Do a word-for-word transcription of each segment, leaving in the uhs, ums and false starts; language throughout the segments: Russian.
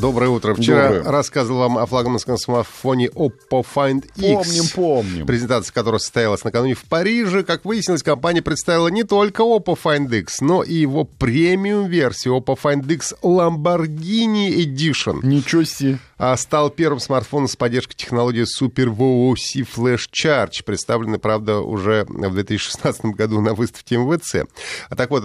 Доброе утро. Вчера Доброе. рассказывал вам о флагманском смартфоне Oppo Find X. Помним, помним. Презентация которого состоялась накануне в Париже. Как выяснилось, компания представила не только Oppo Find X, но и его премиум-версию Oppo Find X Lamborghini Edition. Ничего себе. А стал первым смартфоном с поддержкой технологии Super SuperVOC Flash Charge, представленный, правда, уже в две тысячи шестнадцатом году на выставке эм вэ цэ. А так вот,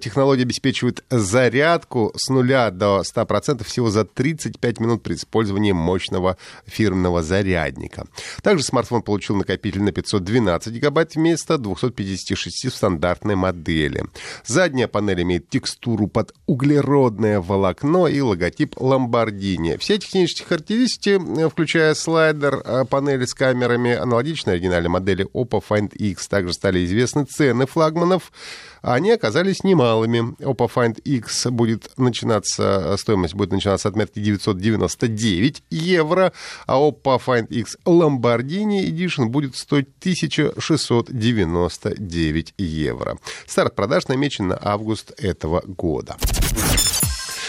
технология обеспечивает зарядку с нуля до ста процентов всего за тридцать пять минут при использовании мощного фирменного зарядника. Также смартфон получил накопитель на пятьсот двенадцать гигабайт вместо двухсот пятидесяти шести в стандартной модели. Задняя панель имеет текстуру под углеродное волокно и логотип Lamborghini. Все технические характеристики, включая слайдер панели с камерами, аналогичны оригинальной модели Oppo Find X. Также стали известны цены флагманов. Они оказались немалыми. Oppo Find X будет начинаться, стоимость будет начинаться от отметки девятьсот девяносто девять евро, а Oppo Find X Lamborghini Edition будет стоить тысяча шестьсот девяносто девять евро. Старт продаж намечен на август этого года.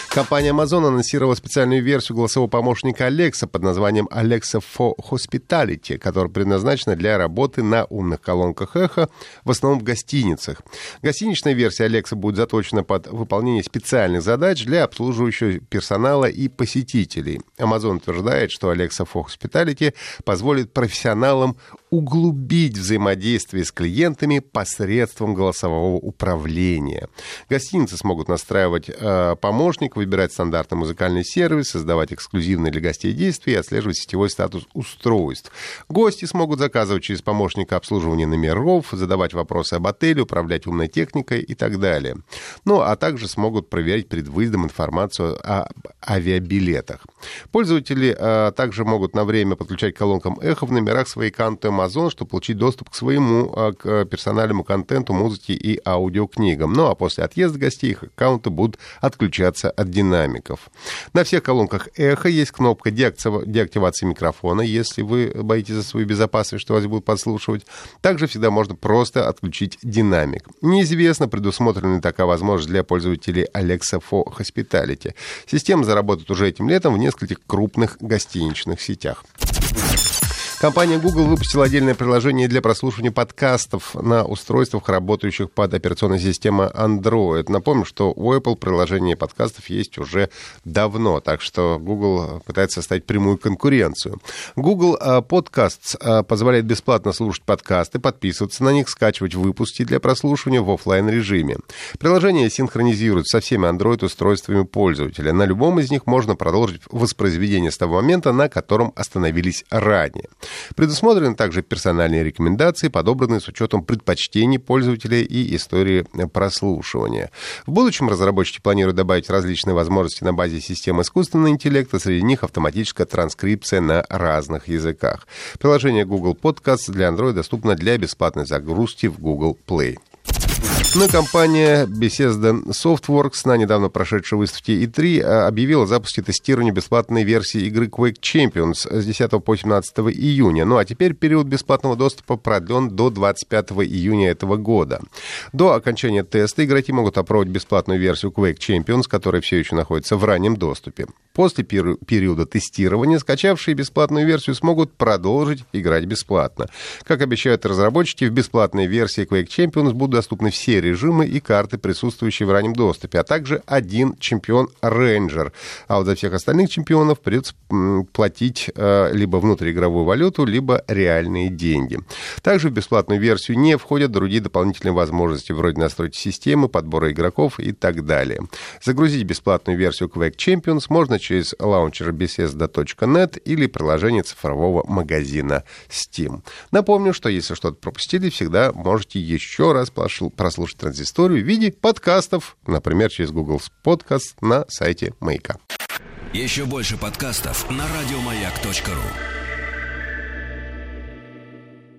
Компания Amazon анонсировала специальную версию голосового помощника Alexa под названием Alexa for Hospitality, которая предназначена для работы на умных колонках Echo, в основном в гостиницах. Гостиничная версия Alexa будет заточена под выполнение специальных задач для обслуживающего персонала и посетителей. Amazon утверждает, что Alexa for Hospitality позволит профессионалам углубить взаимодействие с клиентами посредством голосового управления. Гостиницы смогут настраивать э, помощник, выбирать стандартный музыкальный сервис, создавать эксклюзивные для гостей действия и отслеживать сетевой статус устройств. Гости смогут заказывать через помощника обслуживание номеров, задавать вопросы об отеле, управлять умной техникой и так далее. Ну, а также смогут проверять перед выездом информацию о авиабилетах. Пользователи э, также могут на время подключать к колонкам Echo в номерах своей конты Amazon, чтобы получить доступ к своему к персональному контенту, музыке и аудиокнигам. Ну а после отъезда гостей их аккаунты будут отключаться от динамиков. На всех колонках Echo есть кнопка деактивации микрофона, если вы боитесь за свою безопасность, что вас будут подслушивать. Также всегда можно просто отключить динамик. Неизвестно, предусмотрена ли такая возможность для пользователей Alexa for Hospitality. Система заработает уже этим летом в нескольких крупных гостиничных сетях. Компания Google выпустила отдельное приложение для прослушивания подкастов на устройствах, работающих под операционной системой Android. Напомню, что у Apple приложение подкастов есть уже давно, так что Google пытается составить прямую конкуренцию. Google Podcasts позволяет бесплатно слушать подкасты, подписываться на них, скачивать выпуски для прослушивания в офлайн-режиме. Приложение синхронизирует со всеми Android-устройствами пользователя. На любом из них можно продолжить воспроизведение с того момента, на котором остановились ранее. Предусмотрены также персональные рекомендации, подобранные с учетом предпочтений пользователя и истории прослушивания. В будущем разработчики планируют добавить различные возможности на базе систем искусственного интеллекта, среди них автоматическая транскрипция на разных языках. Приложение Google Podcasts для Android доступно для бесплатной загрузки в Google Play. Но компания Bethesda Softworks на недавно прошедшей выставке и три объявила о запуске тестирования бесплатной версии игры Quake Champions с десятого по семнадцатое июня. Ну а теперь период бесплатного доступа продлен до двадцать пятого июня этого года. До окончания теста игроки могут опробовать бесплатную версию Quake Champions, которая все еще находится в раннем доступе. После пери- периода тестирования скачавшие бесплатную версию смогут продолжить играть бесплатно. Как обещают разработчики, в бесплатной версии Quake Champions будут доступны все режимы и карты, присутствующие в раннем доступе, а также один чемпион Ranger. А вот за всех остальных чемпионов придется платить э, либо внутриигровую валюту, либо реальные деньги. Также в бесплатную версию не входят другие дополнительные возможности, вроде настройки системы, подбора игроков и так далее. Загрузить бесплатную версию Quake Champions можно через launcher точка би си эс ди точка нет или приложение цифрового магазина Steam. Напомню, что если что-то пропустили, всегда можете еще раз прослушать транзисторию в виде подкастов, например, через Google Podcasts на сайте Маяка. Еще больше подкастов на радиомаяк точка ру.